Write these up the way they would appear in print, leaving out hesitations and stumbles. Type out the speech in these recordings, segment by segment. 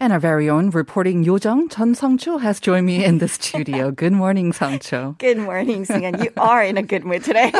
And our very own reporting Yojong Jeon Sang-cho has joined me in the studio. Good morning, Sang-cho. Good morning, Singan. You are in a good mood today.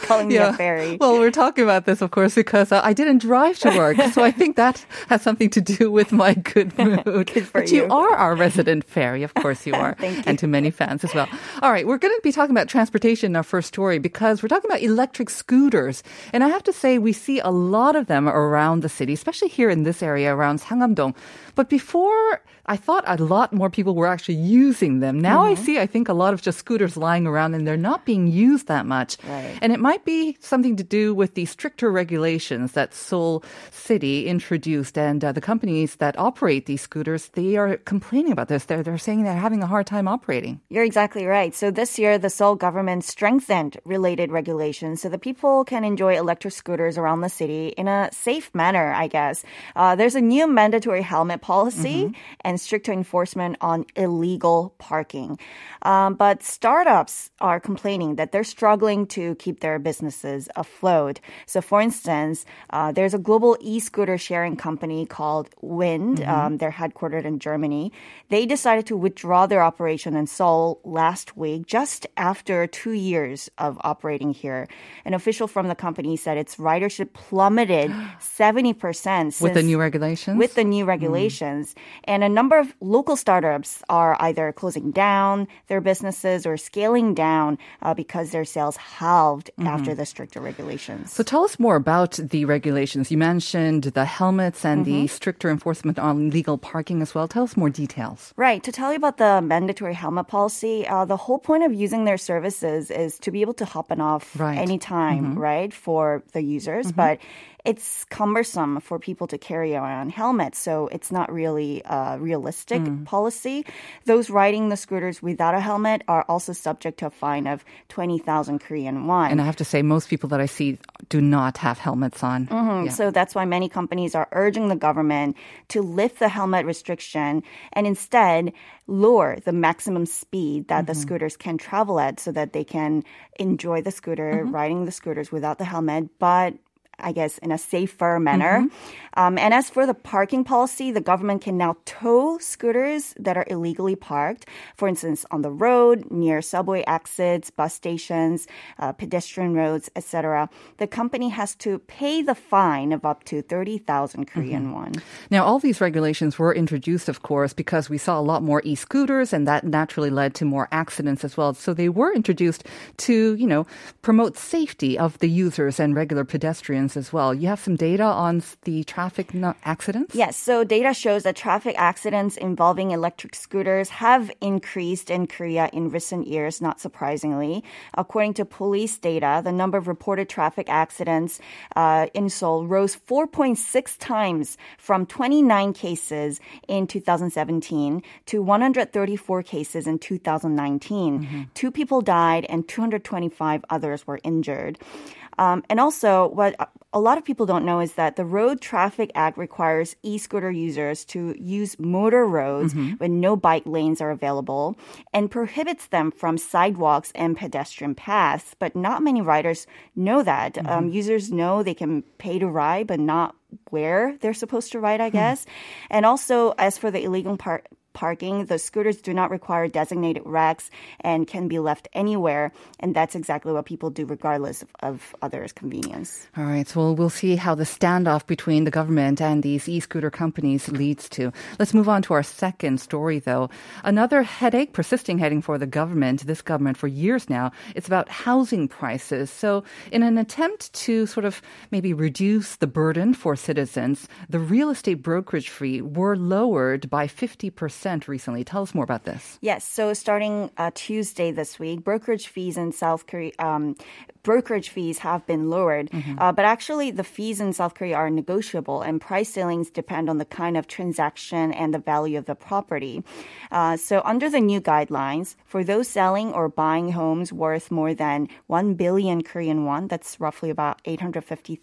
Calling me a fairy. Well, we're talking about this, of course, because I didn't drive to work. So I think that has something to do with my good mood. Good for but you. You are our resident fairy. Of course you are. Thank you. And to many fans as well. All right, we're going to be talking about transportation in our first story because we're talking about electric scooters. And I have to say, we see a lot of them around the city, especially here in this area around Sangam-dong. But before, I thought a lot more people were actually using them. Now I see, I think, a lot of just scooters lying around and they're not being used that much. Right. And it might be something to do with the stricter regulations that Seoul City introduced. And the companies that operate these scooters, they are complaining about this. They're saying they're having a hard time operating. You're exactly right. So this year, the Seoul government strengthened related regulations so that people can enjoy electric scooters around the city in a safe manner, I guess. There's a new mandatory helmet policy and stricter enforcement on illegal parking. But startups are complaining that they're struggling to keep their businesses afloat. So for instance, there's a global e-scooter sharing company called Wind. They're headquartered in Germany. They decided to withdraw their operation in Seoul last week, just after 2 years of operating here. An official from the company said its ridership plummeted 70%. With the new regulations? With the new regulations. And a number of local startups are either closing down their businesses or scaling down because their sales halved after the stricter regulations. So tell us more about the regulations. You mentioned the helmets and the stricter enforcement on legal parking as well. Tell us more details. Right. To tell you about the mandatory helmet policy, the whole point of using their services is to be able to hop and off anytime, right, for the users. But it's cumbersome for people to carry around helmets, so it's not really a realistic policy. Those riding the scooters without a helmet are also subject to a fine of 20,000 Korean won. And I have to say, most people that I see do not have helmets on. So that's why many companies are urging the government to lift the helmet restriction and instead lower the maximum speed that the scooters can travel at so that they can enjoy the scooter, riding the scooters without the helmet, but I guess, in a safer manner. And as for the parking policy, the government can now tow scooters that are illegally parked, for instance, on the road, near subway exits, bus stations, pedestrian roads, etc. The company has to pay the fine of up to 30,000 Korean won. Now, all these regulations were introduced, of course, because we saw a lot more e-scooters, and that naturally led to more accidents as well. So they were introduced to, you know, promote safety of the users and regular pedestrians as well. You have some data on the traffic accidents? Yes, so data shows that traffic accidents involving electric scooters have increased in Korea in recent years, not surprisingly. According to police data, the number of reported traffic accidents in Seoul rose 4.6 times from 29 cases in 2017 to 134 cases in 2019. Two people died and 225 others were injured. And also, what a lot of people don't know is that the Road Traffic Act requires e-scooter users to use motor roads when no bike lanes are available and prohibits them from sidewalks and pedestrian paths. But not many riders know that. Users know they can pay to ride, but not where they're supposed to ride, I guess. And also, as for the illegal parking, the scooters do not require designated racks and can be left anywhere. And that's exactly what people do regardless of others' convenience. All right. So we'll see how the standoff between the government and these e-scooter companies leads to. Let's move on to our second story, though. Another headache, persisting headache for the government, this government for years now. It's about housing prices. So in an attempt to sort of maybe reduce the burden for citizens, the real estate brokerage fee were lowered by 50%. sent recently. Tell us more about this. Yes, so starting Tuesday this week, brokerage fees in South Korea, brokerage fees have been lowered, but actually the fees in South Korea are negotiable, and price ceilings depend on the kind of transaction and the value of the property. So under the new guidelines, for those selling or buying homes worth more than 1 billion Korean won, that's roughly about $850,000,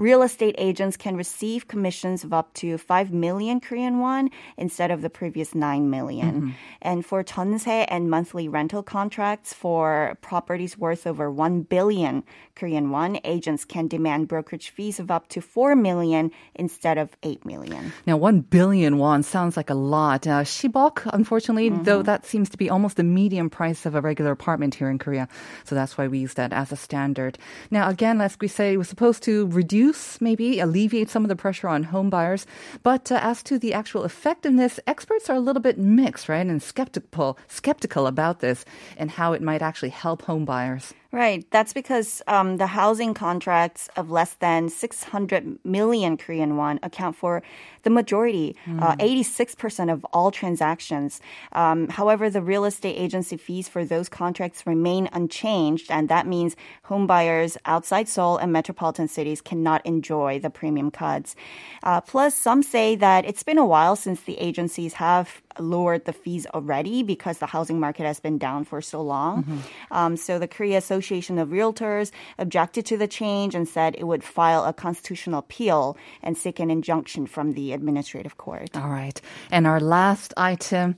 real estate agents can receive commissions of up to 5 million Korean won instead of the previous 9 million. And for 전세 and monthly rental contracts for properties worth over 1 billion Korean won, agents can demand brokerage fees of up to 4 million instead of 8 million. Now, 1 billion won sounds like a lot. Shibok, unfortunately, though, that seems to be almost the median price of a regular apartment here in Korea. So that's why we use that as a standard. Now, again, as we say, we're supposed to reduce, maybe alleviate some of the pressure on home buyers. But as to the actual effectiveness, experts are a little bit mixed, right, and skeptical about this and how it might actually help home buyers. Right. That's because the housing contracts of less than 600 million Korean won account for the majority, 86% of all transactions. However, the real estate agency fees for those contracts remain unchanged, and that means home buyers outside Seoul and metropolitan cities cannot enjoy the premium cuts. Plus, some say that it's been a while since the agencies have lowered the fees already because the housing market has been down for so long. So the Korea Association of Realtors objected to the change and said it would file a constitutional appeal and seek an injunction from the administrative court. All right. And our last item,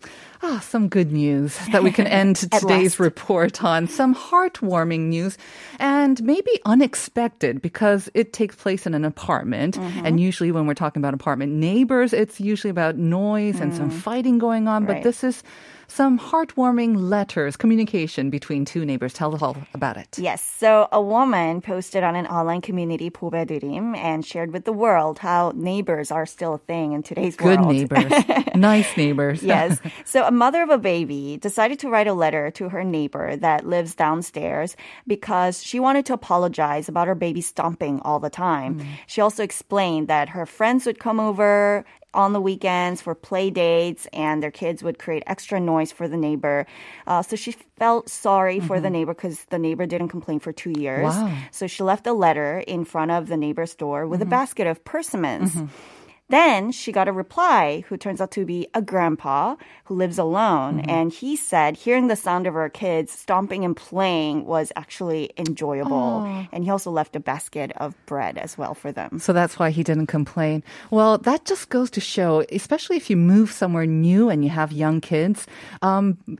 some good news that we can end today's report on. Some heartwarming news and maybe unexpected because it takes place in an apartment. And usually when we're talking about apartment neighbors, it's usually about noise and some fighting going on. But this is some heartwarming letters, communication between two neighbors. Tell us all about it. Yes. So a woman posted on an online community, 보배드림, and shared with the world how neighbors are still a thing in today's world. Good neighbors. Nice neighbors. Yes. So a mother of a baby decided to write a letter to her neighbor that lives downstairs because she wanted to apologize about her baby stomping all the time. She also explained that her friends would come over on the weekends for play dates, and their kids would create extra noise for the neighbor. So she felt sorry for the neighbor because the neighbor didn't complain for 2 years. Wow. So she left a letter in front of the neighbor's door with a basket of persimmons. Then she got a reply, who turns out to be a grandpa who lives alone. And he said hearing the sound of her kids stomping and playing was actually enjoyable. And he also left a basket of bread as well for them. So that's why he didn't complain. Well, that just goes to show, especially if you move somewhere new and you have young kids,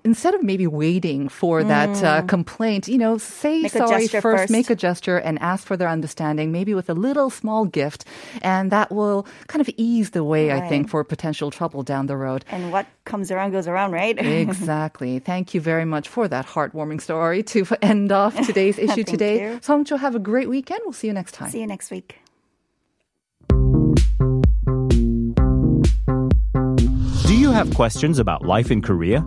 instead of maybe waiting for that complaint, you know, say sorry first, make a gesture and ask for their understanding, maybe with a little small gift. And that will kind of ease the way, I think, for potential trouble down the road. And what comes around goes around, right? Exactly. Thank you very much for that heartwarming story to end off today's issue today. Sang-cho, have a great weekend. We'll see you next time. See you next week. Do you have questions about life in Korea?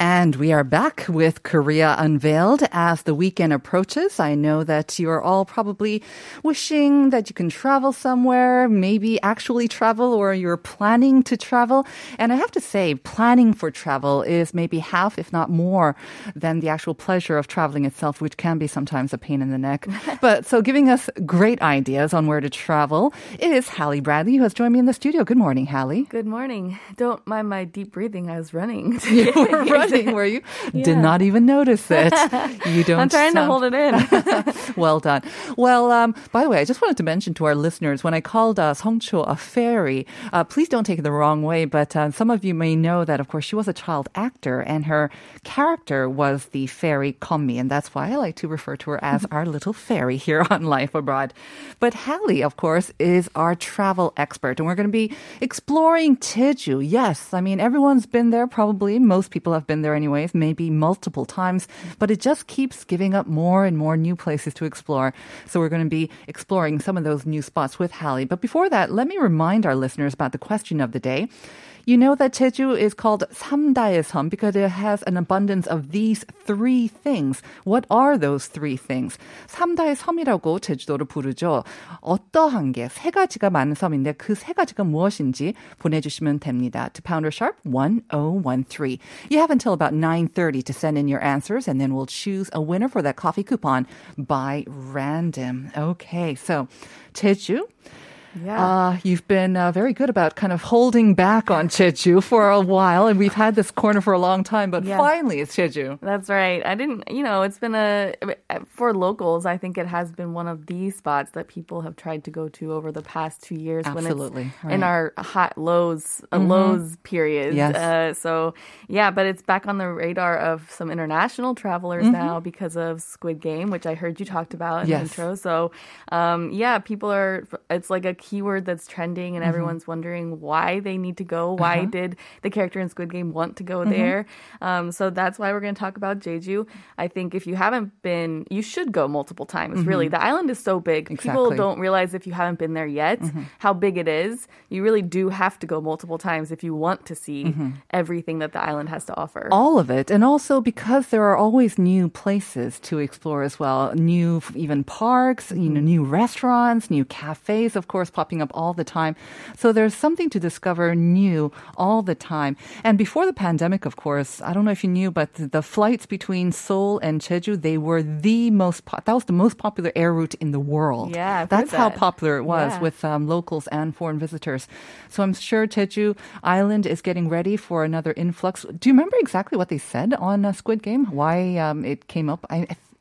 And we are back with Korea Unveiled. As the weekend approaches, I know that you're all probably wishing that you can travel somewhere, maybe actually travel, or you're planning to travel. And I have to say, planning for travel is maybe half, if not more, than the actual pleasure of traveling itself, which can be sometimes a pain in the neck. But so giving us great ideas on where to travel is Hallie Bradley, who has joined me in the studio. Good morning, Hallie. Good morning. Don't mind my deep breathing. I was running. You were running. Were you? Yeah. Did not even notice it. You don't. I'm trying to hold it in. Well done. Well, by the way, I just wanted to mention to our listeners, when I called Sang-cho a fairy, please don't take it the wrong way, but some of you may know that, of course, she was a child actor, and her character was the fairy Komi, and that's why I like to refer to her as our little fairy here on Life Abroad. But Hallie, of course, is our travel expert, and we're going to be exploring Jeju. Yes, I mean, everyone's been there, probably. Most people have been there anyways, maybe multiple times, but it just keeps giving up more and more new places to explore. So we're going to be exploring some of those new spots with Hallie. But before that, let me remind our listeners about the question of the day. You know that Jeju is called 삼다의 섬 because it has an abundance of these three things. What are those three things? 삼다의 섬이라고 제주도를 부르죠. 어떠한 게, 세 가지가 많은 섬인데 그 세 가지가 무엇인지 보내주시면 됩니다. To pounder sharp 1013. You have until about 9:30 to send in your answers and then we'll choose a winner for that coffee coupon by random. Okay, so Jeju. Yeah. You've been very good about kind of holding back on Jeju for a while, and we've had this corner for a long time, but finally it's Jeju. That's right. I didn't, you know, it's been for locals, I think it has been one of the spots that people have tried to go to over the past 2 years. Absolutely. When it's in our hot lows, lows period. Yes. But it's back on the radar of some international travelers now because of Squid Game, which I heard you talked about in the intro. So, people it's like a keyword that's trending and everyone's wondering why they need to go. Why did the character in Squid Game want to go there? So that's why we're going to talk about Jeju. I think if you haven't been, you should go multiple times. Really, the island is so big. Exactly. People don't realize if you haven't been there yet how big it is. You really do have to go multiple times if you want to see everything that the island has to offer. All of it. And also because there are always new places to explore as well. New even parks, you know, new restaurants, new cafes, of course, popping up all the time. So there's something to discover new all the time. And before the pandemic, of course, I don't know if you knew, but the flights between Seoul and Jeju, they were that was the most popular air route in the world. Yeah, that's how popular it was with locals and foreign visitors. So I'm sure Jeju Island is getting ready for another influx. Do you remember exactly what they said on Squid Game? Why it came up?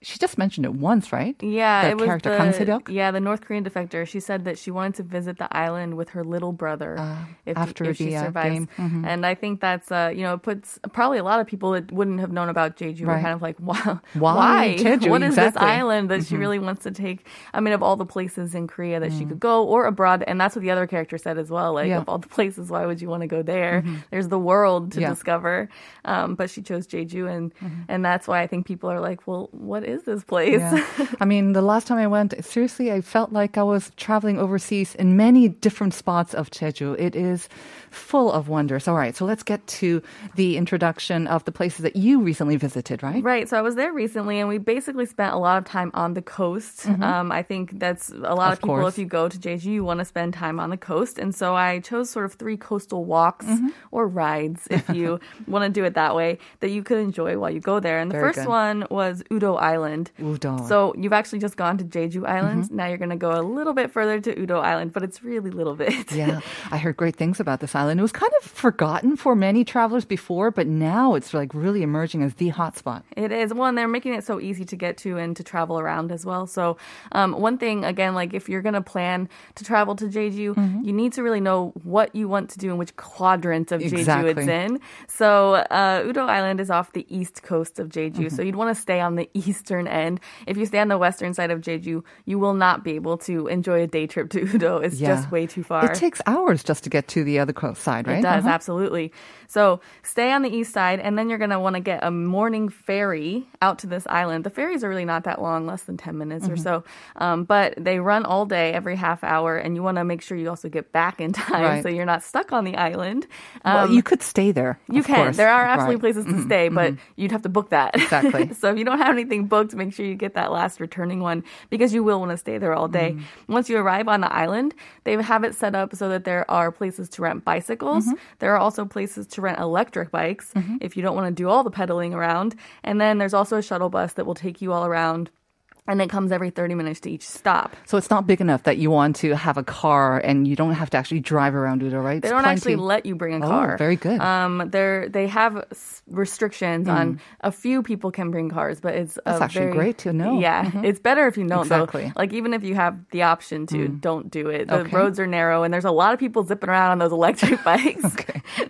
She just mentioned it once, right? Yeah, it was the character Kang Sae-dok. Yeah, the North Korean defector. She said that she wanted to visit the island with her little brother if she survives. And I think that's it puts probably a lot of people that wouldn't have known about Jeju were kind of like, wow, why? Jeju, what is this island that she really wants to take? I mean, of all the places in Korea that she could go or abroad, and that's what the other character said as well. Like of all the places, why would you want to go there? There's the world to discover, but she chose Jeju, and that's why I think people are like, well, what is this place? Yeah. I mean, the last time I went, seriously, I felt like I was traveling overseas in many different spots of Jeju. It is full of wonders. All right, so let's get to the introduction of the places that you recently visited, right? Right, so I was there recently, and we basically spent a lot of time on the coast. I think that's a lot of people, if you go to Jeju, you want to spend time on the coast, and so I chose sort of 3 coastal walks or rides, if you want to do it that way, that you could enjoy while you go there. And the first one was Udo Island. So you've actually just gone to Jeju Island. Now you're going to go a little bit further to Udo Island, but it's really little bit. Yeah, I heard great things about this island. It was kind of forgotten for many travelers before, but now it's like really emerging as the hotspot. It is. Well, and they're making it so easy to get to and to travel around as well. So one thing, again, like if you're going to plan to travel to Jeju, you need to really know what you want to do and which quadrant of Jeju it's in. So Udo Island is off the east coast of Jeju, so you'd want to stay on the eastern end. If you stay on the western side of Jeju, you will not be able to enjoy a day trip to Udo. It's just way too far. It takes hours just to get to the other side, right? It does, absolutely. So stay on the east side, and then you're going to want to get a morning ferry out to this island. The ferries are really not that long, less than 10 minutes or so, but they run all day, every half hour, and you want to make sure you also get back in time so you're not stuck on the island. Well, you could stay there. You can. Course. There are absolutely places to stay, but you'd have to book that. Exactly. So if you don't have anything booked, make sure you get that last returning one because you will want to stay there all day. Once you arrive on the island, they have it set up so that there are places to rent bicycles. There are also places to rent electric bikes if you don't want to do all the pedaling around. And then there's also a shuttle bus that will take you all around. And it comes every 30 minutes to each stop. So it's not big enough that you want to have a car and you don't have to actually drive around Udo, right? They don't actually let you bring a car. Oh, very good. They have restrictions on a few people can bring cars, but it's that's actually great to know. Yeah, it's better if you know. Exactly. Though. Like even if you have the option to, don't do it. The roads are narrow and there's a lot of people zipping around on those electric bikes.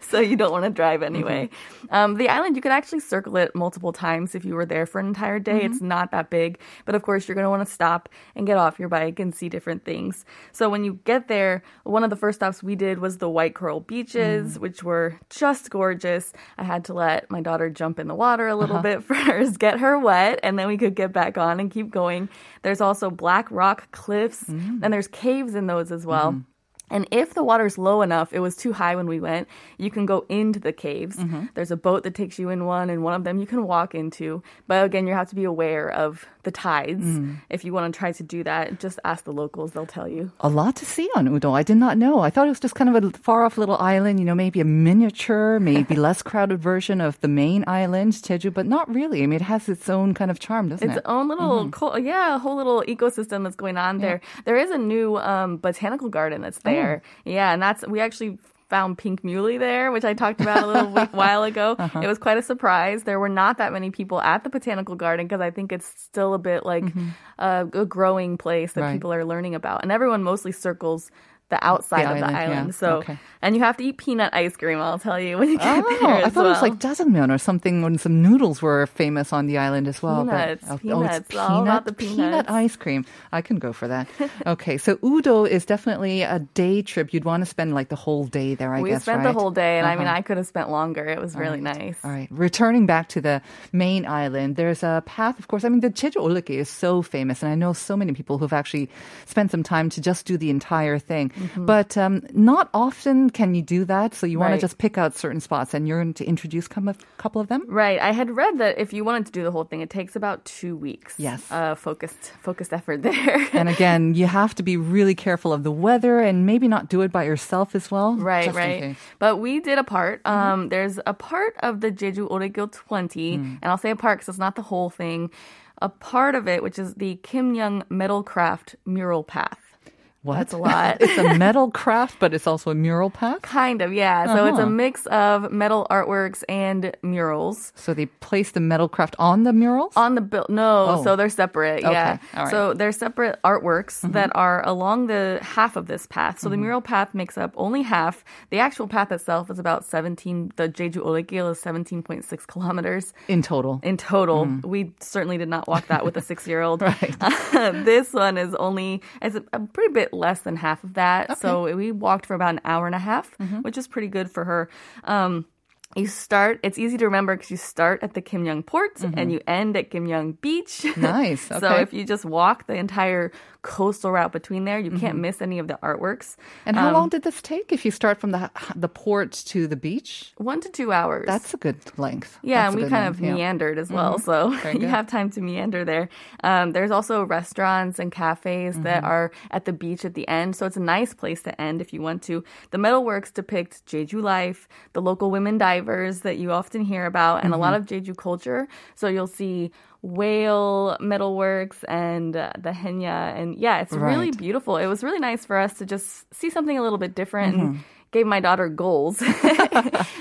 So you don't want to drive anyway. The island, you could actually circle it multiple times if you were there for an entire day. It's not that big, but of course, you're going to want to stop and get off your bike and see different things. So when you get there, one of the first stops we did was the white coral beaches, which were just gorgeous. I had to let my daughter jump in the water a little bit first, get her wet, and then we could get back on and keep going. There's also black rock cliffs, and there's caves in those as well. And if the water's low enough, it was too high when we went, you can go into the caves. There's a boat that takes you in one, and one of them you can walk into. But again, you have to be aware of the tides. If you want to try to do that, just ask the locals. They'll tell you. A lot to see on Udo. I did not know. I thought it was just kind of a far-off little island, you know, maybe a miniature, maybe less crowded version of the main island, Jeju, but not really. I mean, it has its own kind of charm, doesn't it? Its own little, a whole little ecosystem that's going on there. There is a new botanical garden that's there. Yeah, and that's, we actually found Pink Muley there, which I talked about a little while ago. It was quite a surprise. There were not that many people at the botanical garden because I think it's still a bit like a growing place that people are learning about. And everyone mostly circles the outside of the island. So, and you have to eat peanut ice cream, I'll tell you, when you get there. I thought it was like jjajangmyeon or something, when some noodles were famous on the island as well. Peanut ice cream. I can go for that. Okay, so Udo is definitely a day trip. You'd want to spend like the whole day there, I guess, We spent the whole day, and I mean, I could have spent longer. It was really nice. All right, returning back to the main island, there's a path, of course. I mean, the Jeju Olle is so famous, and I know so many people who've actually spent some time to just do the entire thing. But not often can you do that, so you want to just pick out certain spots, and you're going to introduce a couple of them? Right. I had read that if you wanted to do the whole thing, it takes about 2 weeks. Yes. Focused effort there. And again, you have to be really careful of the weather and maybe not do it by yourself as well. Right. But we did a part. There's a part of the Jeju Oregyo 20, and I'll say a part because it's not the whole thing. A part of it, which is the Kim Young Metal Craft Mural Path. What? That's a lot. It's a metal craft, but it's also a mural path? Kind of, yeah. So it's a mix of metal artworks and murals. So they place the metal craft on the murals? So they're separate, yeah. Okay. All right. So they're separate artworks that are along the half of this path. So the mural path makes up only half. The actual path itself is about 17, the Jeju Olegil is 17.6 kilometers. In total. We certainly did not walk that with a 6-year-old. This one is only, it's a pretty bit less than half of that. Okay. So we walked for about an hour and a half, which is pretty good for her. You start, it's easy to remember because you start at the Kim Young Port and you end at Kim Young Beach. Nice. Okay. So if you just walk the entire coastal route between there, you can't miss any of the artworks. And how long did this take if you start from the port to the beach? 1 to 2 hours. That's a good length. Yeah, that's and we kind length, of meandered as well, so you have time to meander there. There's also restaurants and cafes that are at the beach at the end, so it's a nice place to end if you want to. The metalworks depict Jeju life, the local women diet, that you often hear about, and a lot of Jeju culture. So you'll see whale metalworks and the henya, and yeah, it's really beautiful. It was really nice for us to just see something a little bit different and gave my daughter goals.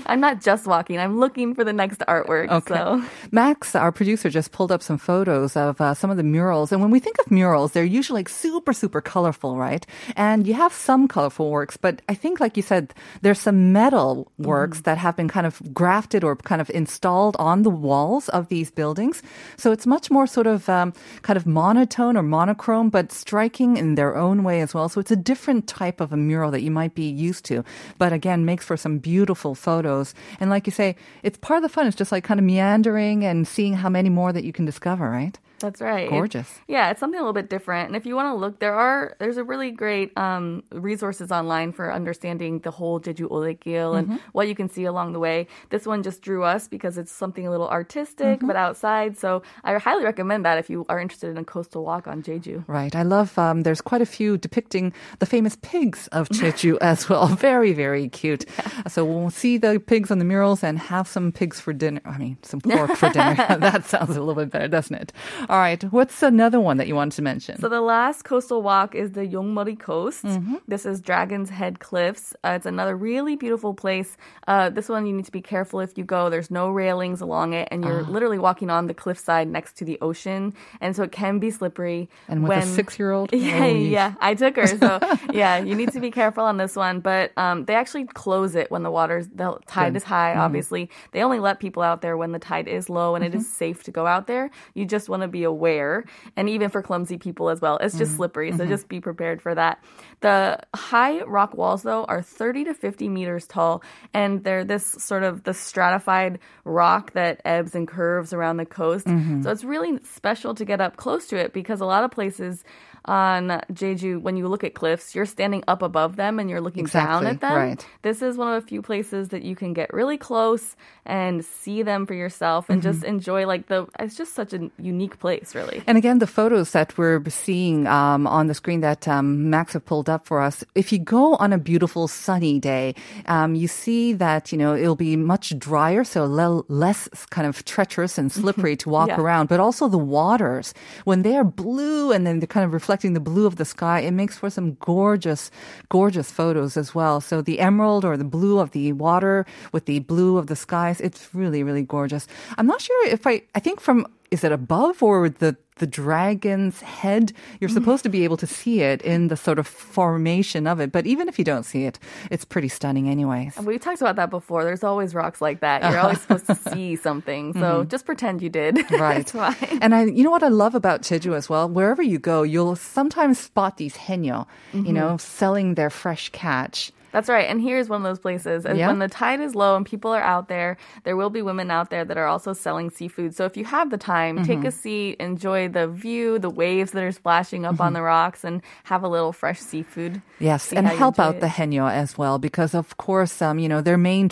I'm not just walking. I'm looking for the next artwork. Okay. So. Max, our producer, just pulled up some photos of some of the murals. And when we think of murals, they're usually like super, super colorful, right? And you have some colorful works, but I think, like you said, there's some metal works that have been kind of grafted or kind of installed on the walls of these buildings. So it's much more sort of kind of monotone or monochrome, but striking in their own way as well. So it's a different type of a mural that you might be used to. But again, makes for some beautiful photos. And like you say, it's part of the fun. It's just like kind of meandering and seeing how many more that you can discover, right? That's right. Gorgeous. It's something a little bit different. And if you want to look, there's a really great resources online for understanding the whole Jeju Olegil and what you can see along the way. This one just drew us because it's something a little artistic, but outside. So I highly recommend that if you are interested in a coastal walk on Jeju. Right. I love, there's quite a few depicting the famous pigs of Jeju as well. Very, very cute. Yeah. So we'll see the pigs on the murals and have some pigs for dinner. I mean, some pork for dinner. That sounds a little bit better, doesn't it? All right. What's another one that you wanted to mention? So the last coastal walk is the Yongmori Coast. This is Dragon's Head Cliffs. It's another really beautiful place. This one, you need to be careful if you go. There's no railings along it, and you're literally walking on the cliffside next to the ocean, and so it can be slippery. And with a 6-year-old? Yeah. I took her. So, yeah, you need to be careful on this one. But they actually close it when the tide is high, obviously. They only let people out there when the tide is low, and it is safe to go out there. You just want to be aware, and even for clumsy people as well. It's just slippery, so just be prepared for that. The high rock walls, though, are 30 to 50 meters tall, and they're this sort of the stratified rock that ebbs and curves around the coast. So it's really special to get up close to it, because a lot of places on Jeju, when you look at cliffs, you're standing up above them and you're looking down at them. Right. This is one of the few places that you can get really close and see them for yourself and just enjoy, like, the, it's just such a unique place, really. And again, the photos that we're seeing on the screen that Max have pulled up for us, if you go on a beautiful sunny day, you see that, you know, it'll be much drier, so less kind of treacherous and slippery to walk around, but also the waters, when they are blue and then they're kind of reflecting the blue of the sky, it makes for some gorgeous, gorgeous photos as well. So the emerald or the blue of the water with the blue of the skies, it's really, really gorgeous. I'm not sure if I think from, is it above or the dragon's head? You're supposed to be able to see it in the sort of formation of it. But even if you don't see it, it's pretty stunning anyways. And we talked about that before. There's always rocks like that. You're always supposed to see something. So just pretend you did. Right. It's fine. And you know what I love about Jeju as well? Wherever you go, you'll sometimes spot these henyo, you know, selling their fresh catch. That's right. And here's one of those places. And when the tide is low and people are out there, there will be women out there that are also selling seafood. So if you have the time, take a seat, enjoy the view, the waves that are splashing up on the rocks, and have a little fresh seafood. Yes, and help out the henyo as well, because of course, you know, their main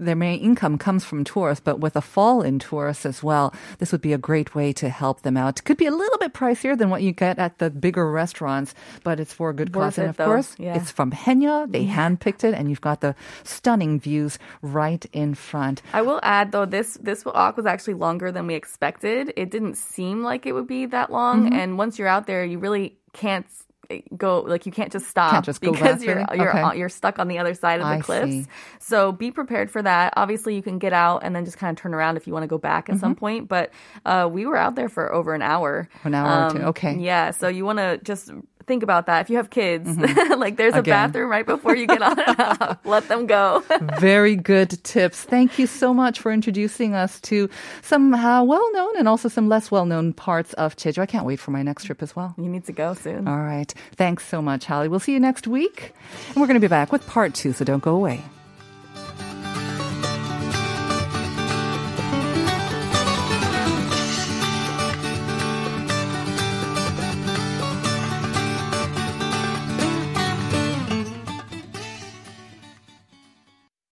income comes from tourists, but with a fall in tourists as well, this would be a great way to help them out. It could be a little bit pricier than what you get at the bigger restaurants, but it's for a good cause. And of course, it's from henyo. They handpicked it, and you've got the stunning views right in front. I will add, though, this walk was actually longer than we expected. It didn't seem like it would be that long, and once you're out there, you really can't go, like, you can't just stop, because you're stuck on the other side of the cliffs. See. So be prepared for that. Obviously, you can get out and then just kind of turn around if you want to go back at some point. But we were out there for over an hour. An hour or two. Okay. Yeah. So you want to just think about that. If you have kids, like, there's a bathroom right before you get on and off. Let them go. Very good tips. Thank you so much for introducing us to some well-known and also some less well-known parts of Jeju. I can't wait for my next trip as well. You need to go soon. All right. Thanks so much, Hallie. We'll see you next week. And we're going to be back with part 2, so don't go away.